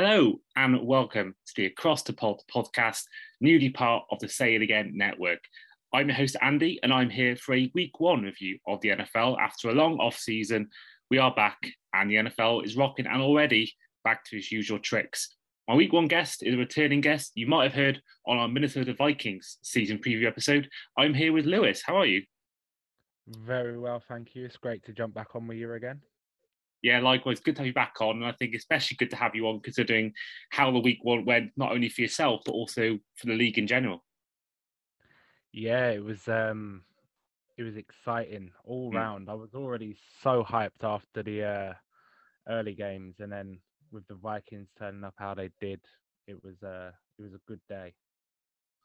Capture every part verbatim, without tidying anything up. Hello and welcome to the Across the Pod podcast, newly part of the Say It Again Network. I'm your host Andy and I'm here for a week one review of the N F L. After a long off-season, we are back and the N F L is rocking and already back to its usual tricks. My week one guest is a returning guest you might have heard on our Minnesota Vikings season preview episode. I'm here with Lewis. How are you? Very well, thank you. It's great to jump back on with you again. Yeah, likewise. Good to have you back on. And I think especially good to have you on considering how the week one went, not only for yourself, but also for the league in general. Yeah, it was um, it was exciting all mm. round. I was already so hyped after the uh, early games. And then with the Vikings turning up how they did, it was, uh, it was a good day.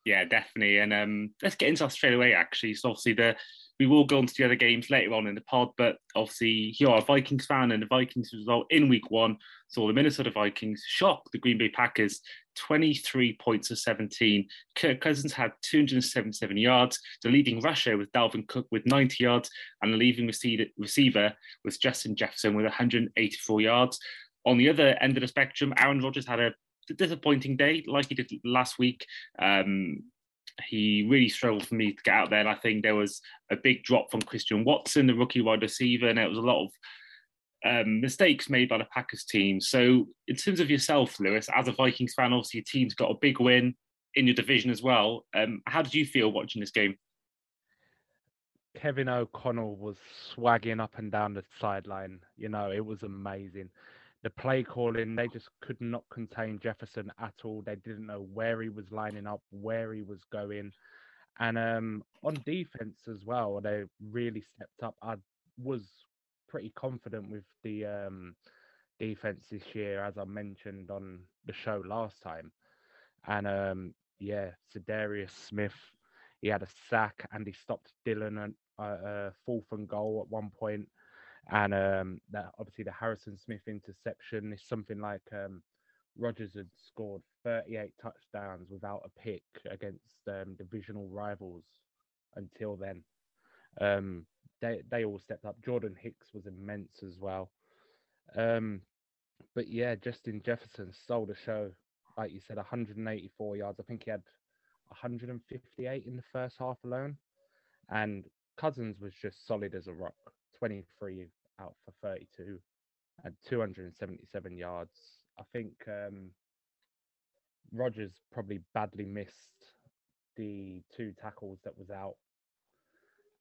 Yeah, definitely. And um, let's get into that straight away, actually. So obviously the we will go on to the other games later on in the pod, but obviously you are a Vikings fan and the Vikings result in week one saw the Minnesota Vikings shock the Green Bay Packers twenty-three points to seventeen. Kirk Cousins had two hundred seventy-seven yards. The leading rusher was Dalvin Cook with ninety yards and the leading receiver was Justin Jefferson with one hundred eighty-four yards. On the other end of the spectrum, Aaron Rodgers had a disappointing day like he did last week. Um, he really struggled for me to get out there, and I think there was a big drop from Christian Watson, the rookie wide receiver, and there was a lot of um, mistakes made by the Packers team. So in terms of yourself, Lewis, as a Vikings fan, obviously your team's got a big win in your division as well. Um, how did you feel watching this game? Kevin O'Connell was swagging up and down the sideline. You know, it was amazing. The play calling, they just could not contain Jefferson at all. They didn't know where he was lining up, where he was going. And um, on defense as well, they really stepped up. I was pretty confident with the um, defense this year, as I mentioned on the show last time. And um, yeah, Sedarius Smith, he had a sack and he stopped Dylan at uh, fourth and goal at one point. And um, that obviously the Harrison Smith interception is something like um, Rodgers had scored thirty-eight touchdowns without a pick against um, divisional rivals until then. Um, they they all stepped up. Jordan Hicks was immense as well. Um, but yeah, Justin Jefferson stole the show. Like you said, one hundred eighty-four yards. I think he had one hundred fifty-eight in the first half alone. And Cousins was just solid as a rock. twenty-three out for thirty-two and two hundred seventy-seven yards. I think um, Rodgers probably badly missed the two tackles that was out.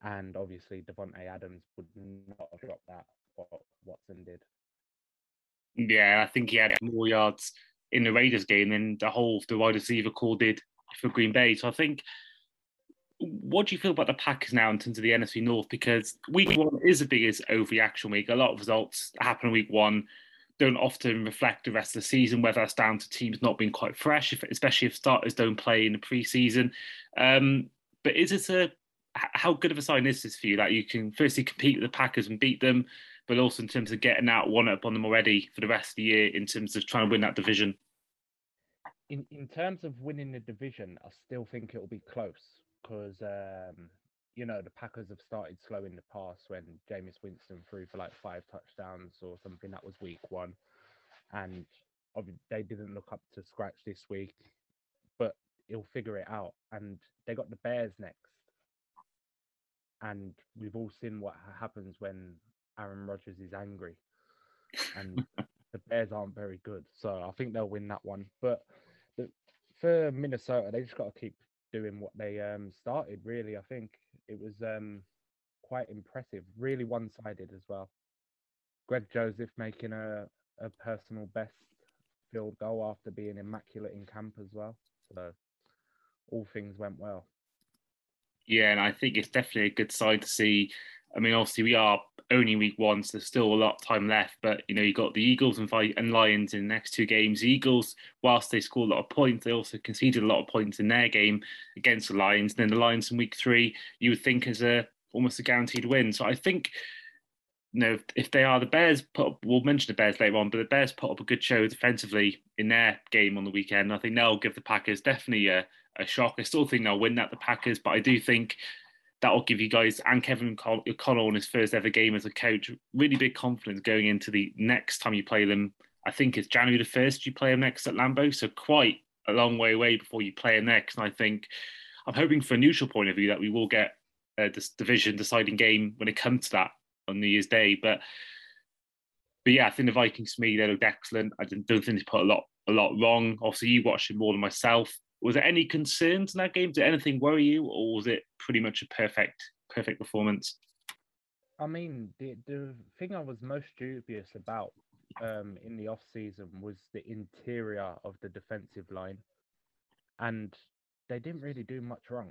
And obviously Devontae Adams would not have dropped that, what Watson did. Yeah, I think he had more yards in the Raiders game than the whole the wide receiver call did for Green Bay. So I think... What do you feel about the Packers now in terms of the N F C North? Because week one is the biggest overreaction week. A lot of results happen in week one, don't often reflect the rest of the season, whether that's down to teams not being quite fresh, if, especially if starters don't play in the preseason. Um, but is this a, how good of a sign is this for you that you can firstly compete with the Packers and beat them, but also in terms of getting out one up on them already for the rest of the year in terms of trying to win that division? In, in terms of winning the division, I still think it will be close. Because, um, you know, the Packers have started slow in the past when Jameis Winston threw for like five touchdowns or something. That was week one. And they didn't look up to scratch this week. But he'll figure it out. And they got the Bears next. And we've all seen what happens when Aaron Rodgers is angry. And the Bears aren't very good. So I think they'll win that one. But the, for Minnesota, they just got to keep... doing what they um, started, really. I think it was um, quite impressive, really one-sided as well. Greg Joseph making a, a personal best field goal after being immaculate in camp as well. So all things went well. Yeah, and I think it's definitely a good side to see. I mean, obviously we are only week one, so there's still a lot of time left. But, you know, you've got the Eagles and, Vi- and Lions in the next two games. The Eagles, whilst they scored a lot of points, they also conceded a lot of points in their game against the Lions. And then the Lions in week three, you would think is a almost a guaranteed win. So I think, you know, if, if they are the Bears, put up, we'll mention the Bears later on, but the Bears put up a good show defensively in their game on the weekend. I think they'll give the Packers definitely a, a shock. I still think they'll win that, the Packers, but I do think... that'll give you guys and Kevin O'Connell in his first ever game as a coach really big confidence going into the next time you play them I think it's January the first you play him next at Lambeau, so quite a long way away before you play him next. And I think I'm hoping for a neutral point of view that we will get uh, this division deciding game when it comes to that on New Year's Day. But but yeah, I think the Vikings, for me, they looked excellent. I don't think they put a lot a lot wrong. Obviously, you watched it more than myself. Was there any concerns in that game? Did anything worry you, or was it pretty much a perfect perfect performance? I mean, the the thing I was most dubious about um, in the off-season was the interior of the defensive line. And they didn't really do much wrong.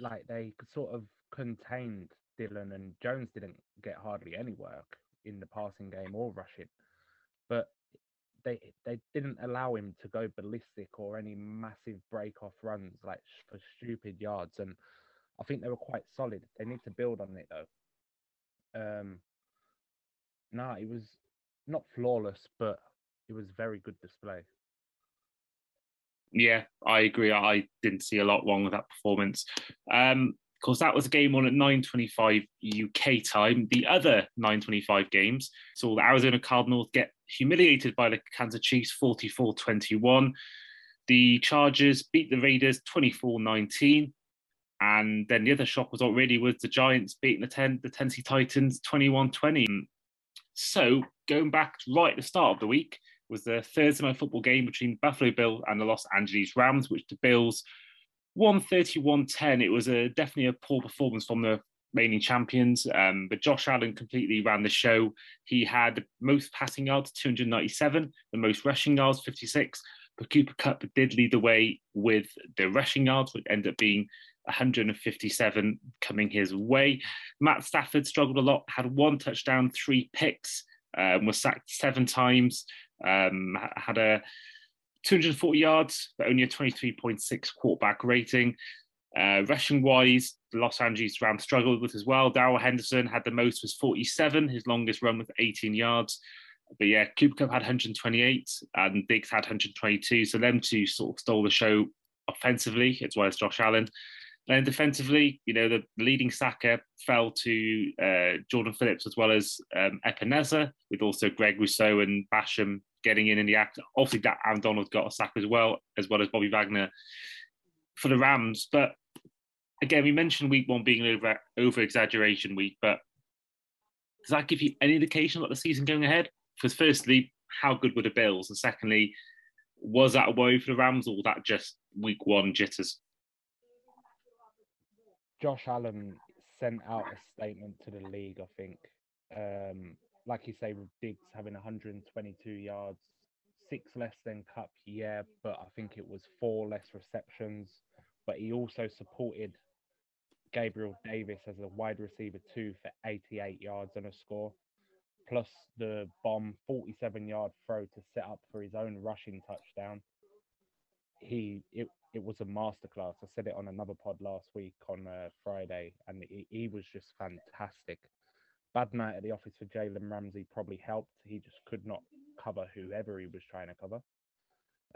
Like, they sort of contained Dillon, and Jones didn't get hardly any work in the passing game or rushing. But they they didn't allow him to go ballistic or any massive break-off runs, like, for stupid yards. And I think they were quite solid. They need to build on it, though. Um, no, nah, it was not flawless, but it was very good display. Yeah, I agree. I didn't see a lot wrong with that performance. Um, of course, that was a game on at nine twenty-five U K time. The other nine twenty-five games saw the Arizona Cardinals get humiliated by the Kansas Chiefs forty-four twenty-one. The Chargers beat the Raiders twenty-four nineteen. And then the other shock result really was the Giants beating the, ten, the Tennessee Titans twenty-one twenty. So going back right at the start of the week was the Thursday night football game between Buffalo Bills and the Los Angeles Rams, which the Bills won thirty-one ten. It was a, definitely a poor performance from the reigning champions, um, but Josh Allen completely ran the show. He had the most passing yards, two hundred ninety-seven, the most rushing yards, fifty-six. But Cooper Cup did lead the way with the rushing yards, which ended up being one hundred fifty-seven coming his way. Matt Stafford struggled a lot, had one touchdown, three picks, um, was sacked seven times, um, had a two hundred forty yards, but only a twenty-three point six quarterback rating. Uh, rushing-wise, the Los Angeles Rams struggled with as well. Darrell Henderson had the most, was forty-seven, his longest run with eighteen yards. But yeah, Cooper Cup had one hundred twenty-eight and Diggs had one hundred twenty-two. So them two sort of stole the show offensively, as well as Josh Allen. Then defensively, you know, the leading sacker fell to uh, Jordan Phillips as well as um, Epenesa, with also Greg Rousseau and Basham getting in in the act. Obviously, that Aaron Donald got a sack as well, as well as Bobby Wagner for the Rams. But again, we mentioned week one being an over, over-exaggeration week, but does that give you any indication about the season going ahead? Because firstly, how good were the Bills? And secondly, was that a worry for the Rams, or was that just week one jitters? Josh Allen sent out a statement to the league, I think. Um, like you say, with Diggs having one hundred twenty-two yards, six less than Cup, yeah, but I think it was four less receptions. But he also supported Gabriel Davis as a wide receiver too for eighty-eight yards and a score, plus the bomb forty-seven-yard throw to set up for his own rushing touchdown. He it it was a masterclass. I said it on another pod last week on uh, Friday, and he, he was just fantastic. Bad night at the office for Jalen Ramsey probably helped. He just could not cover whoever he was trying to cover.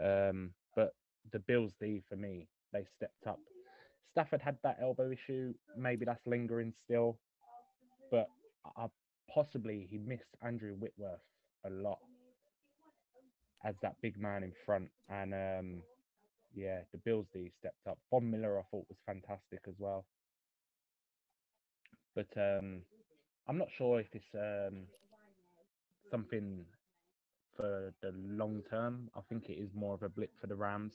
Um, but the Bills D for me, they stepped up. Stafford had that elbow issue. Maybe that's lingering still, but I, possibly he missed Andrew Whitworth a lot as that big man in front. And um, yeah, the Bills D stepped up. Von Miller, I thought, was fantastic as well. But um, I'm not sure if it's um, something for the long term. I think it is more of a blip for the Rams.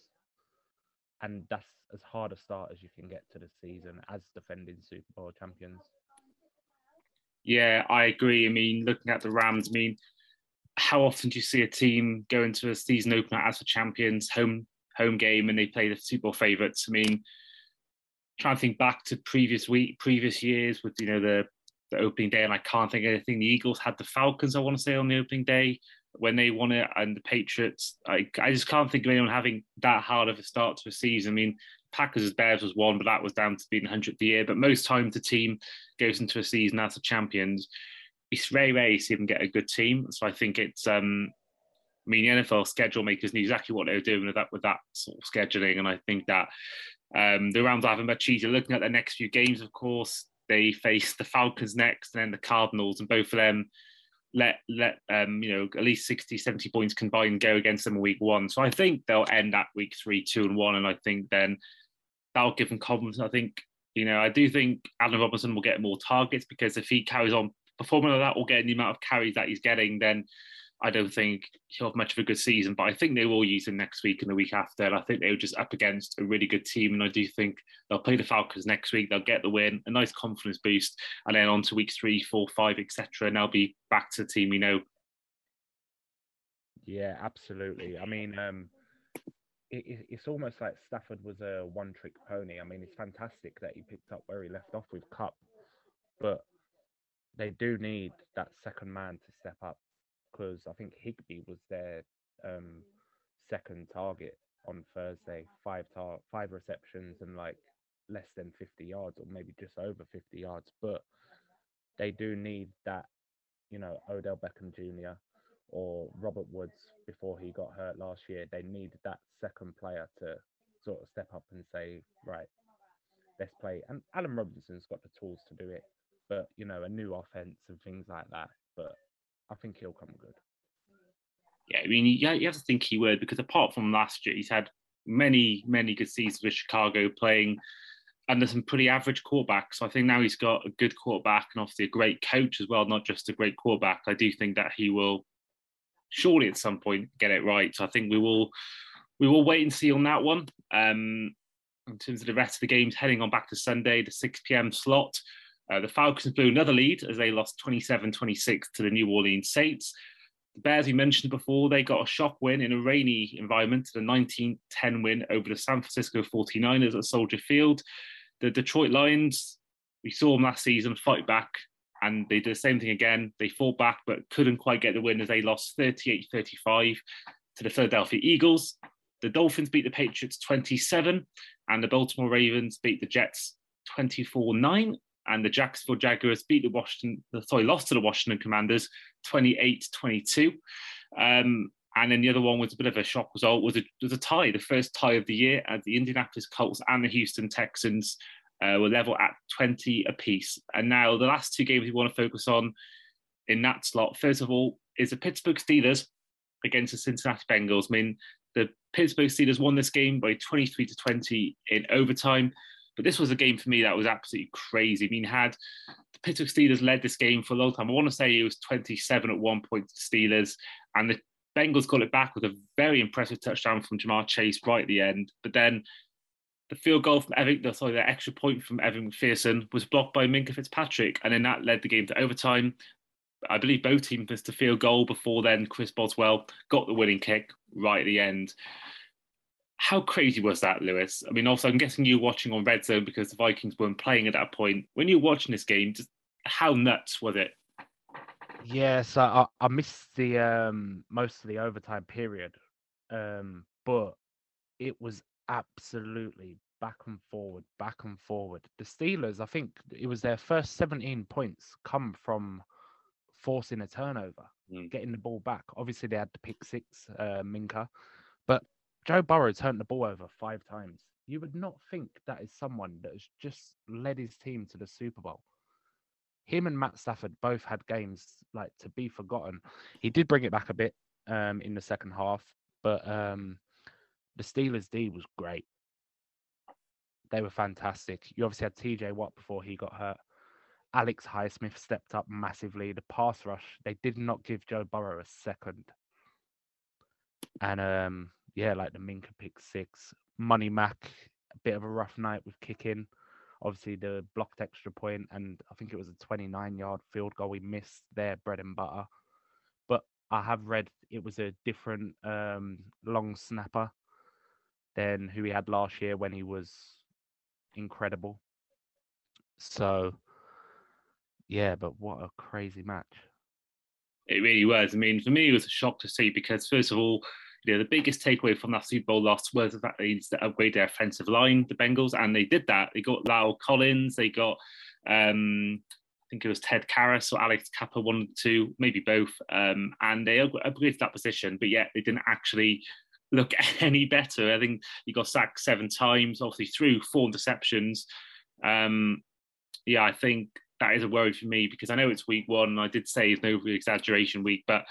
And that's as hard a start as you can get to the season as defending Super Bowl champions. Yeah, I agree. I mean, looking at the Rams, I mean, how often do you see a team go into a season opener as the champions, home home game, and they play the Super Bowl favourites? I mean, trying to think back to previous week, previous years with, you know, the, the opening day, and I can't think of anything. The Eagles had the Falcons, I want to say, on the opening day when they won it, and the Patriots. I, I just can't think of anyone having that hard of a start to a season. I mean, Packers as Bears was one, but that was down to being one hundredth year. But most times the team goes into a season as the champions. It's very rare to even get a good team. So I think it's, um, I mean, the N F L schedule makers knew exactly what they were doing with that, with that sort of scheduling. And I think that um, the Rams haven't much easier. Looking at their next few games, of course, they face the Falcons next and then the Cardinals, and both of them let let um you know at least sixty, seventy points combined go against them in week one. So I think they'll end that week three, two and one, and I think then that'll give them confidence. I think, you know, I do think Allen Robinson will get more targets, because if he carries on performing like that or getting the amount of carries that he's getting, then I don't think he'll have much of a good season. But I think they will use him next week and the week after. And I think they're just up against a really good team. And I do think they'll play the Falcons next week. They'll get the win, a nice confidence boost, and then on to weeks three, four, five, et cetera. And they'll be back to the team we know. Yeah, absolutely. I mean, um, it, it's almost like Stafford was a one-trick pony. I mean, it's fantastic that he picked up where he left off with Cup. But they do need that second man to step up, because I think Higbee was their um, second target on Thursday, five tar- five receptions and like less than fifty yards, or maybe just over fifty yards. But they do need that, you know, Odell Beckham Junior or Robert Woods before he got hurt last year. They need that second player to sort of step up and say, right, let's play. And Allen Robinson's got the tools to do it, but, you know, a new offense and things like that. But I think he'll come good. Yeah, I mean, you have to think he would, because apart from last year, he's had many, many good seasons with Chicago, playing under some pretty average quarterbacks. So I think now he's got a good quarterback and obviously a great coach as well, not just a great quarterback. I do think that he will surely at some point get it right. So I think we will we will wait and see on that one. Um, in terms of the rest of the games, heading on back to Sunday, the six p.m. slot, Uh, the Falcons blew another lead as they lost twenty-seven twenty-six to the New Orleans Saints. The Bears, we mentioned before, they got a shock win in a rainy environment, the nineteen ten win over the San Francisco forty-niners at Soldier Field. The Detroit Lions, we saw them last season fight back, and they did the same thing again. They fought back but couldn't quite get the win as they lost thirty-eight thirty-five to the Philadelphia Eagles. The Dolphins beat the Patriots twenty-seven, and the Baltimore Ravens beat the Jets twenty-four nine. And the Jacksonville Jaguars beat the Washington, sorry, lost to the Washington Commanders twenty-eight twenty-two. Um, and then the other one was a bit of a shock result, was a, was a tie, the first tie of the year, as the Indianapolis Colts and the Houston Texans uh, were level at twenty apiece. And now the last two games we want to focus on in that slot, first of all, is the Pittsburgh Steelers against the Cincinnati Bengals. I mean, the Pittsburgh Steelers won this game by twenty-three to twenty in overtime. But this was a game for me that was absolutely crazy. I mean, had the Pittsburgh Steelers led this game for a long time, I want to say it was twenty-seven at one point to the Steelers, and the Bengals got it back with a very impressive touchdown from Jamar Chase right at the end. But then the field goal from Evan, sorry, the extra point from Evan McPherson was blocked by Minkah Fitzpatrick, and then that led the game to overtime. I believe both teams missed a field goal before then. Chris Boswell got the winning kick right at the end. How crazy was that, Lewis? I mean, also, I'm guessing you were watching on Red Zone because the Vikings weren't playing at that point. When you were watching this game, just how nuts was it? Yeah, so I, I missed the um, most of the overtime period, um, but it was absolutely back and forward, back and forward. The Steelers, I think it was their first seventeen points come from forcing a turnover, mm. getting the ball back. Obviously, they had the pick six, uh, Minkah, but Joe Burrow turned the ball over five times. You would not think that is someone that has just led his team to the Super Bowl. Him and Matt Stafford both had games like to be forgotten. He did bring it back a bit um, in the second half, but um, the Steelers' D was great. They were fantastic. You obviously had T J Watt before he got hurt. Alex Highsmith stepped up massively. The pass rush, they did not give Joe Burrow a second. And um, yeah, like the Minkah pick six, Money Mac, a bit of a rough night with kicking. Obviously, the blocked extra point, and I think it was a twenty-nine-yard field goal. We missed their bread and butter. But I have read it was a different um, long snapper than who he had last year when he was incredible. So, yeah, but what a crazy match. It really was. I mean, for me, it was a shock to see because, first of all, you know, the biggest takeaway from that Super Bowl loss was the fact they needed to upgrade their offensive line, the Bengals, and they did that. They got La'el Collins, they got, um, I think it was Ted Karras or Alex Kappa, one or two, maybe both, um, and they upgraded that position, but yet they didn't actually look any better. I think he got sacked seven times, obviously through four interceptions. Um, yeah, I think that is a worry for me, because I know it's week one. And I did say it's no exaggeration week, but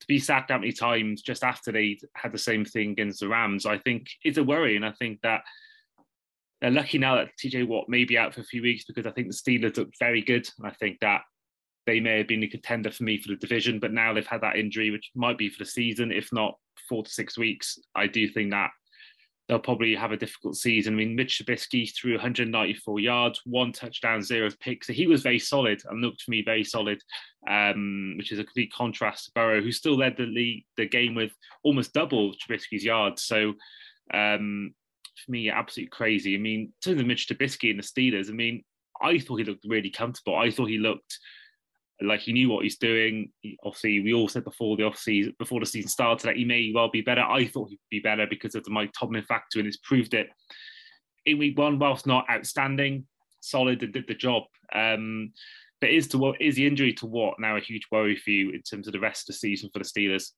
to be sacked that many times just after they had the same thing against the Rams, I think it's a worry. And I think that they're lucky now that T J Watt may be out for a few weeks, because I think the Steelers look very good. And I think that they may have been a contender for me for the division, but now they've had that injury, which might be for the season, if not four to six weeks. I do think that they'll probably have a difficult season. I mean, Mitch Trubisky threw one hundred ninety-four yards, one touchdown, zero picks. So he was very solid and looked to me very solid, um, which is a complete contrast to Burrow, who still led the league, the game with almost double Trubisky's yards. So um, for me, absolutely crazy. I mean, to the Mitch Trubisky and the Steelers, I mean, I thought he looked really comfortable. I thought he looked like he knew what he's doing. He, obviously, we all said before the offseason, before the season started, that he may well be better. I thought he'd be better because of the Mike Tomlin factor, and it's proved it in week one. Whilst not outstanding, solid and did the job. Um, but is to what is the injury to Watt now a huge worry for you in terms of the rest of the season for the Steelers?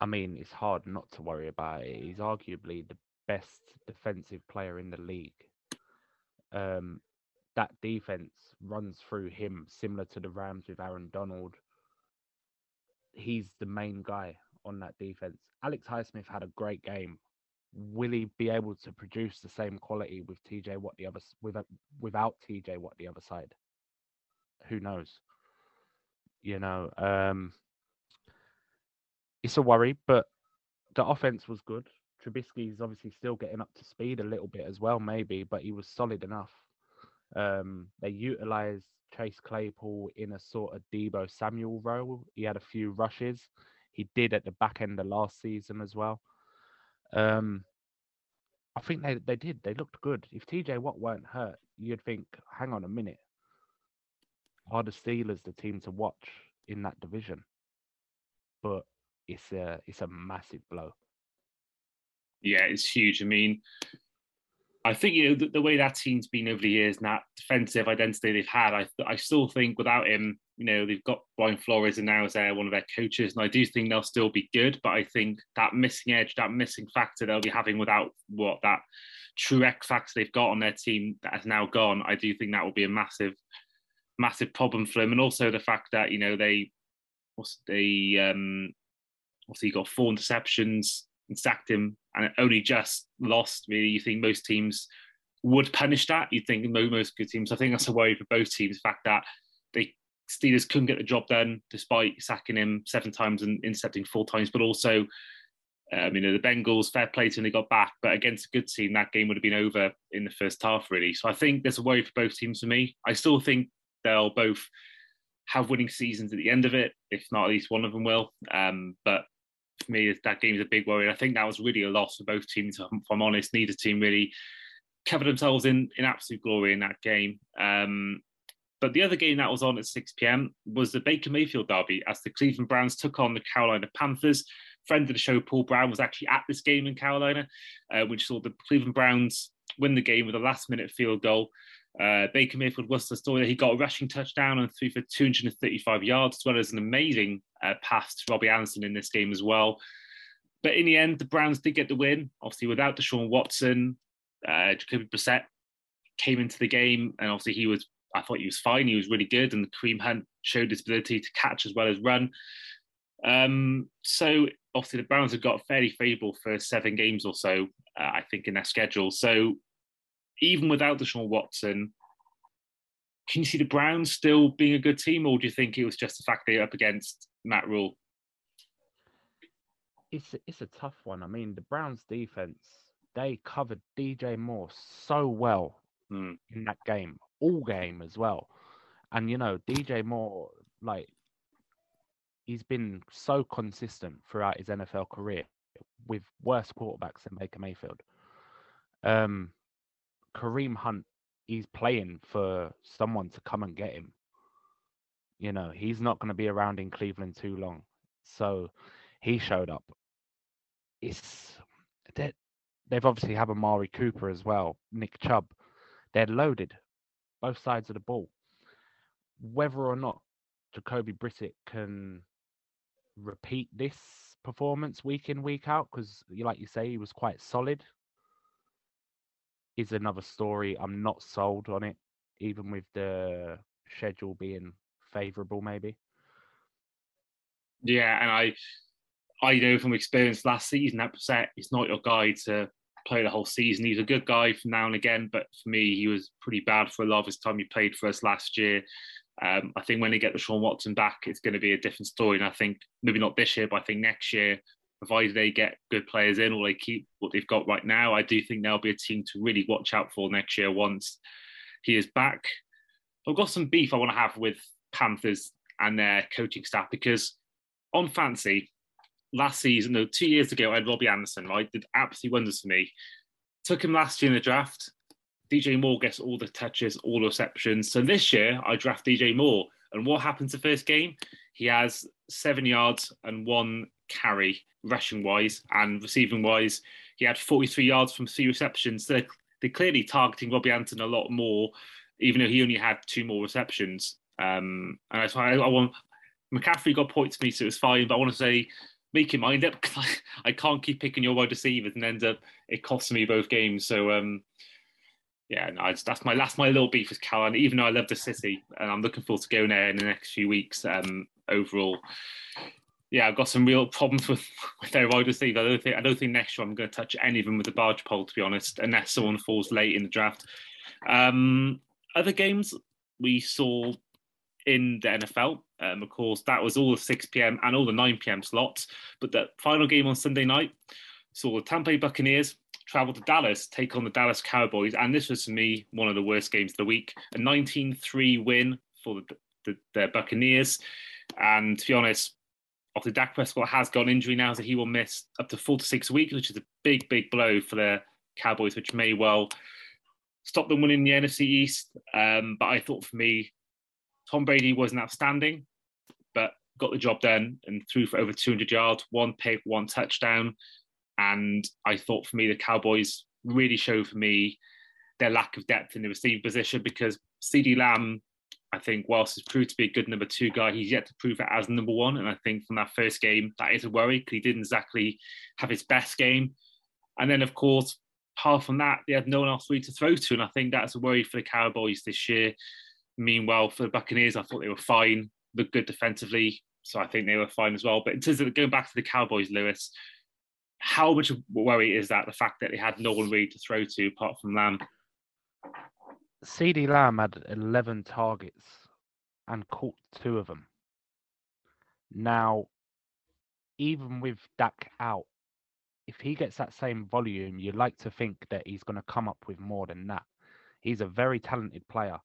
I mean, it's hard not to worry about it. He's arguably the best defensive player in the league. Um. That defense runs through him, similar to the Rams with Aaron Donald. He's the main guy on that defense. Alex Highsmith had a great game. Will he be able to produce the same quality with T J Watt the other without, without T J Watt the other side? Who knows? You know, um, it's a worry, but the offense was good. Trubisky's obviously still getting up to speed a little bit as well, maybe, but he was solid enough. Um, they utilised Chase Claypool in a sort of Debo Samuel role. He had a few rushes. He did at the back end of last season as well. Um, I think they, they did. They looked good. If T J Watt weren't hurt, you'd think, hang on a minute. Are the Steelers the team to watch in that division? But it's a, it's a massive blow. Yeah, it's huge. I mean... I think, you know, the, the way that team's been over the years and that defensive identity they've had, I I still think without him, you know, they've got Brian Flores and now is there one of their coaches, and I do think they'll still be good, but I think that missing edge, that missing factor they'll be having without what that true X factor they've got on their team that has now gone, I do think that will be a massive, massive problem for them. And also the fact that, you know, they, what's they, um, obviously got four interceptions and sacked him, and only just lost, really. You think most teams would punish that. You'd think most good teams. I think that's a worry for both teams, the fact that they Steelers couldn't get the job done despite sacking him seven times and intercepting four times. But also, um, you know, the Bengals, fair play to them, they got back. But against a good team, that game would have been over in the first half, really. So I think there's a worry for both teams for me. I still think they'll both have winning seasons at the end of it. If not, at least one of them will. Um, but for me, that game is a big worry. I think that was really a loss for both teams, if I'm honest. Neither team really covered themselves in, in absolute glory in that game. Um, but the other game that was on at six p.m. was the Baker Mayfield derby, as the Cleveland Browns took on the Carolina Panthers. Friend of the show, Paul Brown, was actually at this game in Carolina, uh, which saw the Cleveland Browns win the game with a last-minute field goal. Uh, Baker Mayfield was the story. He got a rushing touchdown and threw for two hundred thirty-five yards, as well as an amazing uh, pass to Robbie Anderson in this game as well. But in the end, the Browns did get the win. Obviously, without Deshaun Watson, uh, Jacoby Brissett came into the game, and obviously he was, I thought he was fine. He was really good, and Kareem Hunt showed his ability to catch as well as run. Um, so obviously the Browns have got fairly favourable for seven games or so, uh, I think, in their schedule. So even without Deshaun Watson, can you see the Browns still being a good team, or do you think it was just the fact they're up against Matt Rule? It's a, it's a tough one. I mean, the Browns' defense, they covered D J Moore so well mm. in that game, all game as well. And, you know, D J Moore, like, he's been so consistent throughout his N F L career with worse quarterbacks than Baker Mayfield. Um... Kareem Hunt, he's playing for someone to come and get him. You know, he's not going to be around in Cleveland too long. So he showed up. It's they've obviously have Amari Cooper as well, Nick Chubb. They're loaded, both sides of the ball. Whether or not Jacoby Brissett can repeat this performance week in, week out, because like you say, he was quite solid, is another story. I'm not sold on it. even with the schedule being favourable, maybe. Yeah, and I I know from experience last season that Brissett is not your guy to play the whole season. He's a good guy from now and again, but for me, he was pretty bad for a lot of his time he played for us last year. Um, I think when they get the Deshaun Watson back, it's going to be a different story. And I think maybe not this year, but I think next year, provided they get good players in or they keep what they've got right now, I do think there'll be a team to really watch out for next year once he is back. I've got some beef I want to have with Panthers and their coaching staff, because on Fantasy, last season, no, two years ago, I had Robbie Anderson, right? Did absolutely wonders for me. Took him last year in the draft. D J Moore gets all the touches, all the receptions. So this year, I draft D J Moore. And what happens the first game? He has seven yards and one carry, rushing-wise and receiving-wise. He had forty-three yards from three receptions. So they're clearly targeting Robbie Anderson a lot more, even though he only had two more receptions. Um, and that's why I, I want... McCaffrey got points for me, so it was fine. But I want to say, make your mind up, because I, I can't keep picking your wide receivers and end up it costing me both games. So, um, yeah, no, I just, that's my last my little beef with Cal. And even though I love the city, and I'm looking forward to going there in the next few weeks. Um, overall, yeah, I've got some real problems with, with their wide receivers. I don't think I don't think next year I'm going to touch any of them with a the barge pole, to be honest, unless someone falls late in the draft. Um, other games we saw in the N F L. Um, of course, that was all the six p.m. and all the nine p.m. slots. But the final game on Sunday night saw the Tampa Bay Buccaneers travel to Dallas, take on the Dallas Cowboys. And this was, for me, one of the worst games of the week. A nineteen three win for the, the, the Buccaneers. And to be honest, after Dak Prescott has got an injury now, so he will miss up to four to six weeks, which is a big, big blow for the Cowboys, which may well stop them winning the N F C East. Um, but I thought, for me, Tom Brady wasn't outstanding, but got the job done and threw for over two hundred yards, one pick, one touchdown. And I thought, for me, the Cowboys really show for me their lack of depth in the receiver position, because CeeDee Lamb, I think, whilst he's proved to be a good number two guy, he's yet to prove it as number one. And I think from that first game, that is a worry, because he didn't exactly have his best game. And then, of course, apart from that, they had no one else really to throw to. And I think that's a worry for the Cowboys this year. Meanwhile, for the Buccaneers, I thought they were fine, looked good defensively, so I think they were fine as well. But in terms of going back to the Cowboys, Lewis, how much of a worry is that, the fact that they had no one really to throw to apart from Lamb? CeeDee Lamb had eleven targets and caught two of them. Now, even with Dak out, if he gets that same volume, you'd like to think that he's going to come up with more than that. He's a very talented player.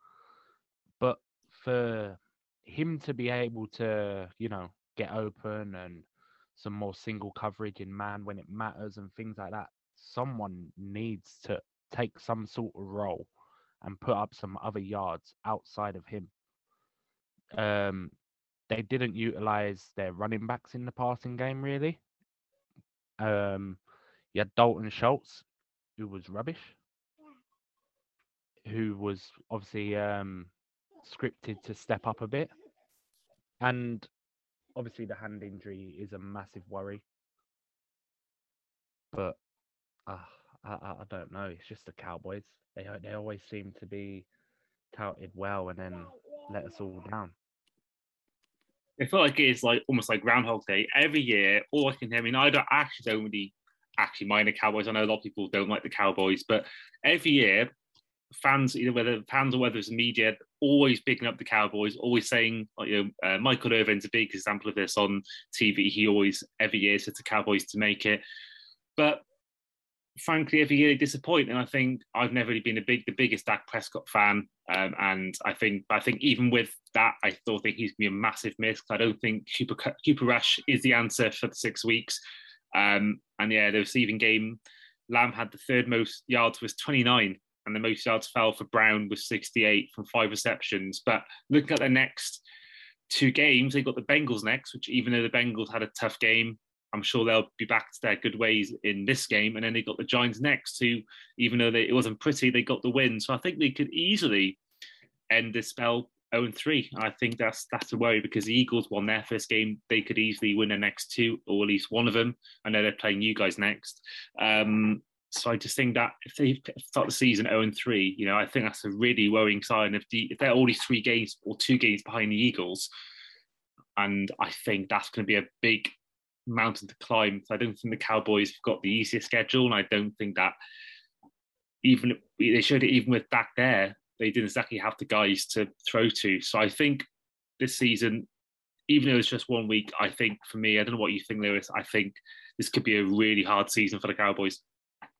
But for him to be able to, you know, get open and some more single coverage in man when it matters and things like that, someone needs to take some sort of role and put up some other yards outside of him. Um, they didn't utilize their running backs in the passing game, really. Um, you had Dalton Schultz, who was rubbish, who was obviously... Um, scripted to step up a bit, and obviously the hand injury is a massive worry, but uh, I, I don't know, it's just the Cowboys. They they always seem to be touted well and then let us all down. I feel like it's like almost like Groundhog Day every year. All I can hear, I mean, I don't I actually don't really actually mind the Cowboys. I know a lot of people don't like the Cowboys, but every year fans, either whether fans or whether it's the media, always picking up the Cowboys, always saying, like, you know, uh, Michael Irvin's a big example of this on T V. He always, every year, says the Cowboys to make it. But frankly, every year they disappoint. And I think I've never really been a big, the biggest Dak Prescott fan. Um, and I think, I think even with that, I still think he's going to be a massive miss. I don't think Cooper, Cooper Rush is the answer for the six weeks. Um, and yeah, the receiving game, Lamb had the third most yards, was twenty-nine. And the most yards fell for Brown with sixty-eight from five receptions. But looking at their next two games, they've got the Bengals next, which even though the Bengals had a tough game, I'm sure they'll be back to their good ways in this game. And then they got the Giants next, who, even though they, it wasn't pretty, they got the win. So I think they could easily end this spell oh and three. And I think that's that's a worry, because the Eagles won their first game. They could easily win their next two, or at least one of them. I know they're playing you guys next. Um, So I just think that if they start the season oh and three, you know, I think that's a really worrying sign. If, the, if they're only three games or two games behind the Eagles, and I think that's going to be a big mountain to climb. So I don't think the Cowboys have got the easiest schedule, and I don't think that even they showed it even with Dak there, they didn't exactly have the guys to throw to. So I think this season, even though it's just one week, I think for me, I don't know what you think, Lewis, I think this could be a really hard season for the Cowboys.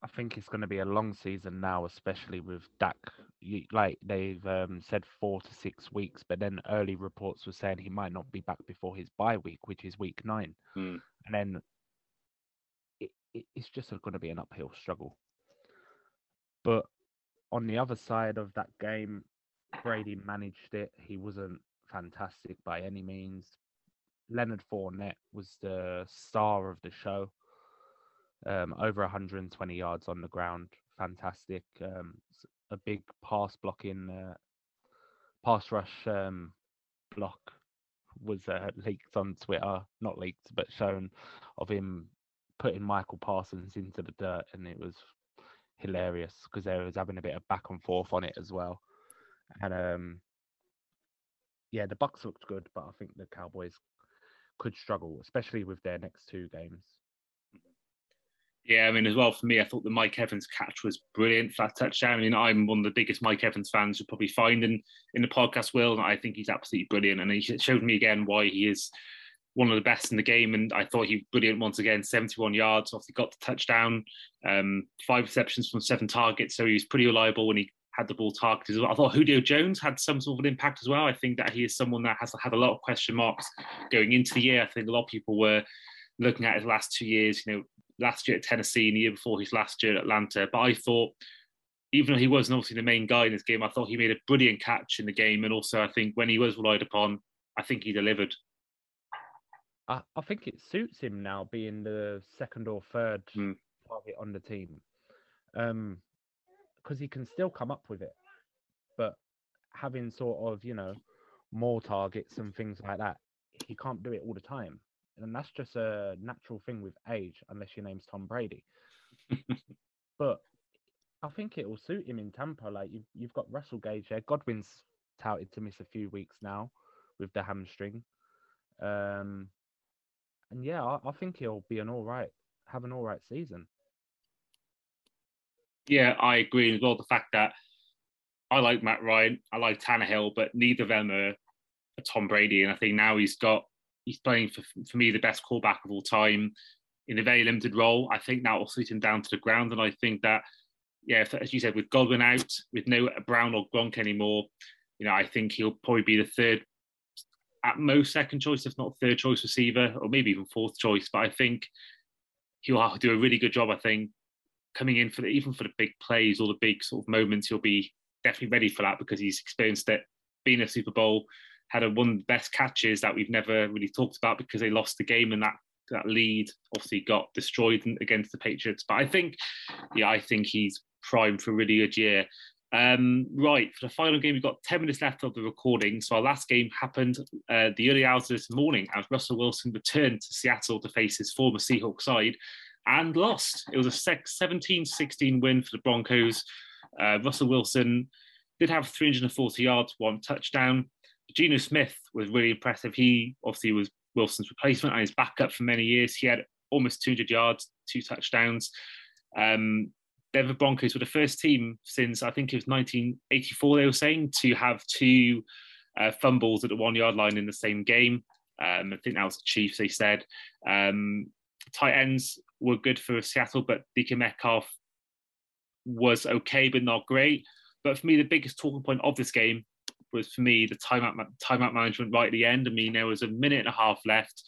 I think it's going to be a long season now, especially with Dak. You, like they've um, said four to six weeks, but then early reports were saying he might not be back before his bye week, which is week nine. Mm. And then it, it, it's just going to be an uphill struggle. But on the other side of that game, Brady managed it. He wasn't fantastic by any means. Leonard Fournette was the star of the show. Um, over one hundred twenty yards on the ground, fantastic. Um, a big pass blocking, uh, pass rush um, block was uh, leaked on Twitter, not leaked, but shown of him putting Michael Parsons into the dirt, and it was hilarious because they was having a bit of back and forth on it as well. And um, yeah, the Bucs looked good, but I think the Cowboys could struggle, especially with their next two games. Yeah, I mean, as well, for me, I thought the Mike Evans catch was brilliant for that touchdown. I mean, I'm one of the biggest Mike Evans fans you'll probably find in, in the podcast world. And I think he's absolutely brilliant. And he showed me again why he is one of the best in the game. And I thought he was brilliant once again, seventy-one yards. Obviously got the touchdown, um, five receptions from seven targets. So he was pretty reliable when he had the ball targeted as well. I thought Julio Jones had some sort of an impact as well. I think that he is someone that has had a lot of question marks going into the year. I think a lot of people were looking at his last two years, you know, last year at Tennessee and the year before his last year at Atlanta. But I thought, even though he wasn't obviously the main guy in this game, I thought he made a brilliant catch in the game. And also, I think when he was relied upon, I think he delivered. I, I think it suits him now being the second or third mm. target on the team. Um, because he can still come up with it. But having sort of, you know, more targets and things like that, he can't do it all the time. And that's just a natural thing with age, unless your name's Tom Brady. But I think it will suit him in Tampa. Like, you've, you've got Russell Gage there. Godwin's touted to miss a few weeks now with the hamstring. Um, and yeah, I, I think he'll be an all right, have an all right season. Yeah, I agree as well. The fact that I like Matt Ryan, I like Tannehill, but neither of them are Tom Brady. And I think now he's got, he's playing, for for me, the best quarterback of all time in a very limited role. I think that will suit him down to the ground. And I think that, yeah, if, as you said, with Godwin out, with no Brown or Gronk anymore, you know, I think he'll probably be the third, at most second choice, if not third choice receiver, or maybe even fourth choice. But I think he'll have to do a really good job, I think, coming in for the, even for the big plays or the big sort of moments. He'll be definitely ready for that because he's experienced it, being a Super Bowl, had a, one of the best catches that we've never really talked about because they lost the game and that, that lead obviously got destroyed against the Patriots. But I think, yeah, I think he's primed for a really good year. Um, right, for the final game, we've got ten minutes left of the recording. So our last game happened uh, the early hours of this morning as Russell Wilson returned to Seattle to face his former Seahawks side and lost. It was a seventeen sixteen win for the Broncos. Uh, Russell Wilson did have three hundred forty yards, one touchdown. Geno Smith was really impressive. He obviously was Wilson's replacement and his backup for many years. He had almost two hundred yards, two touchdowns. Um, Denver Broncos were the first team since, I think it was nineteen eighty-four, they were saying, to have two uh, fumbles at the one-yard line in the same game. Um, I think that was the Chiefs, they said. Um, tight ends were good for Seattle, but D K Metcalf was okay, but not great. But for me, the biggest talking point of this game was, for me, the timeout timeout management right at the end. I mean, there was a minute and a half left.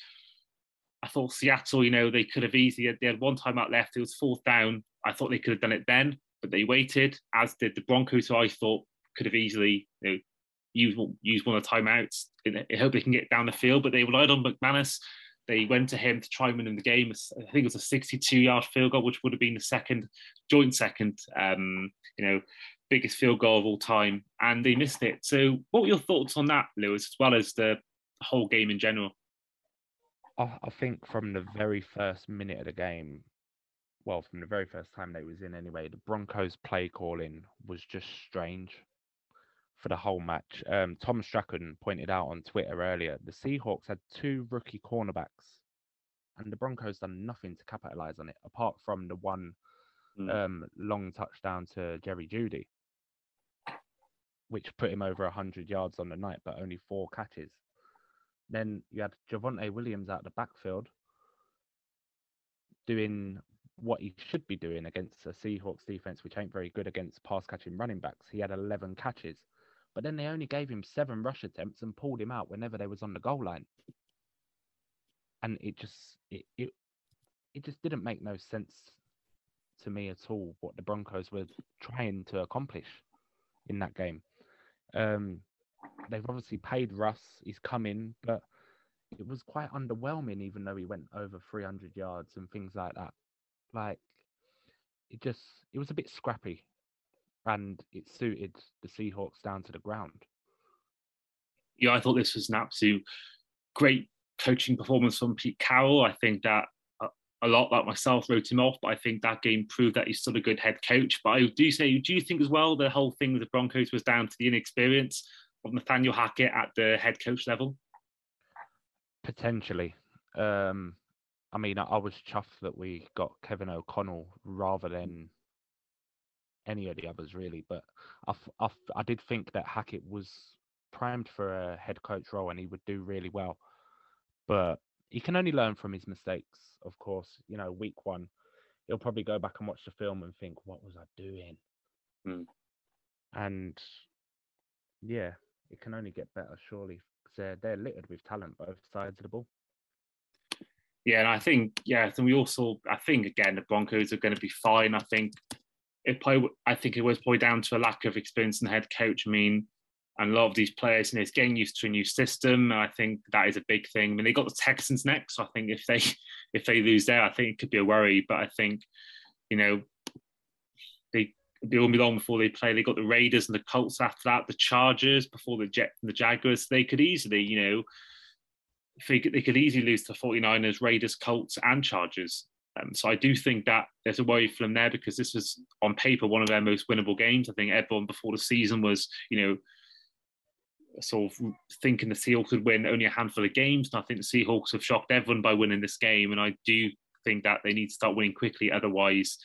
I thought Seattle, you know, they could have easily, they had one timeout left. It was fourth down. I thought they could have done it then, but they waited, as did the Broncos, who I thought could have easily, you know, used, used one of the timeouts. I hope they can get down the field, but they relied on McManus. They went to him to try and win the game. I think it was a sixty-two-yard field goal, which would have been the second, joint second, um, you know, biggest field goal of all time, and they missed it. So what were your thoughts on that, Lewis, as well as the whole game in general? I think from the very first minute of the game, well, from the very first time they was in anyway, the Broncos play calling was just strange for the whole match. Um, Tom Strachan pointed out on Twitter earlier, the Seahawks had two rookie cornerbacks and the Broncos done nothing to capitalize on it, apart from the one mm. um, long touchdown to Jerry Jeudy, which put him over one hundred yards on the night, but only four catches. Then you had Javonte Williams out of the backfield doing what he should be doing against a Seahawks defense, which ain't very good against pass-catching running backs. He had eleven catches, but then they only gave him seven rush attempts and pulled him out whenever they was on the goal line. And it just it, it it just didn't make no sense to me at all what the Broncos were trying to accomplish in that game. Um, they've obviously paid Russ. He's come in, but it was quite underwhelming, even though he went over three hundred yards and things like that. Like, it just, it was a bit scrappy, and it suited the Seahawks down to the ground. Yeah, I thought this was an absolute great coaching performance from Pete Carroll. I think that a lot, like myself, wrote him off, but I think that game proved that he's still a good head coach. But I do say, do you think as well the whole thing with the Broncos was down to the inexperience of Nathaniel Hackett at the head coach level? Potentially. Um, I mean, I was chuffed that we got Kevin O'Connell rather than any of the others, really. But I, I, I did think that Hackett was primed for a head coach role and he would do really well. But he can only learn from his mistakes, of course. You know, week one, he'll probably go back and watch the film and think, what was I doing? Mm. And, yeah, it can only get better, surely. They're, they're littered with talent, both sides of the ball. Yeah, and I think, yeah, and we also, I think, again, the Broncos are going to be fine. I think it probably, I think it was probably down to a lack of experience in the head coach. I mean, and a lot of these players, and it's getting used to a new system. And I think that is a big thing. I mean, they got the Texans next. So I think if they if they lose there, I think it could be a worry. But I think, you know, they they won't be long before they play. They got the Raiders and the Colts after that, the Chargers before the Jets and the Jaguars. They could easily, you know, they could, they could easily lose to the forty-niners, Raiders, Colts, and Chargers. Um, so I do think that there's a worry for them there, because this was, on paper, one of their most winnable games. I think everyone before the season was, you know, sort of thinking the Seahawks would win only a handful of games, and I think the Seahawks have shocked everyone by winning this game. And I do think that they need to start winning quickly, otherwise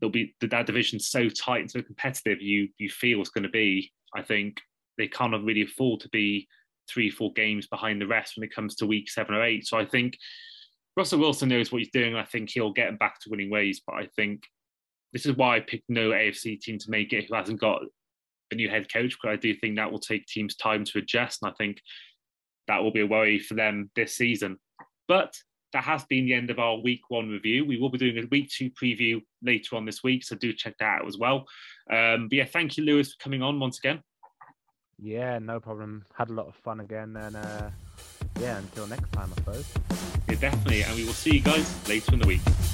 they'll be that division's so tight and so competitive. You you feel it's going to be. I think they can't really afford to be three, four games behind the rest when it comes to week seven or eight. So I think Russell Wilson knows what he's doing. I think he'll get him back to winning ways. But I think this is why I picked no A F C team to make it who hasn't got a new head coach, because I do think that will take teams time to adjust, and I think that will be a worry for them this season. But that has been the end of our week one review. We will be doing a week two preview later on this week, so do check that out as well. Um, but yeah, thank you, Lewis, for coming on once again. Yeah, no problem. Had a lot of fun again, and uh, yeah, until next time, I suppose. Yeah, definitely, and we will see you guys later in the week.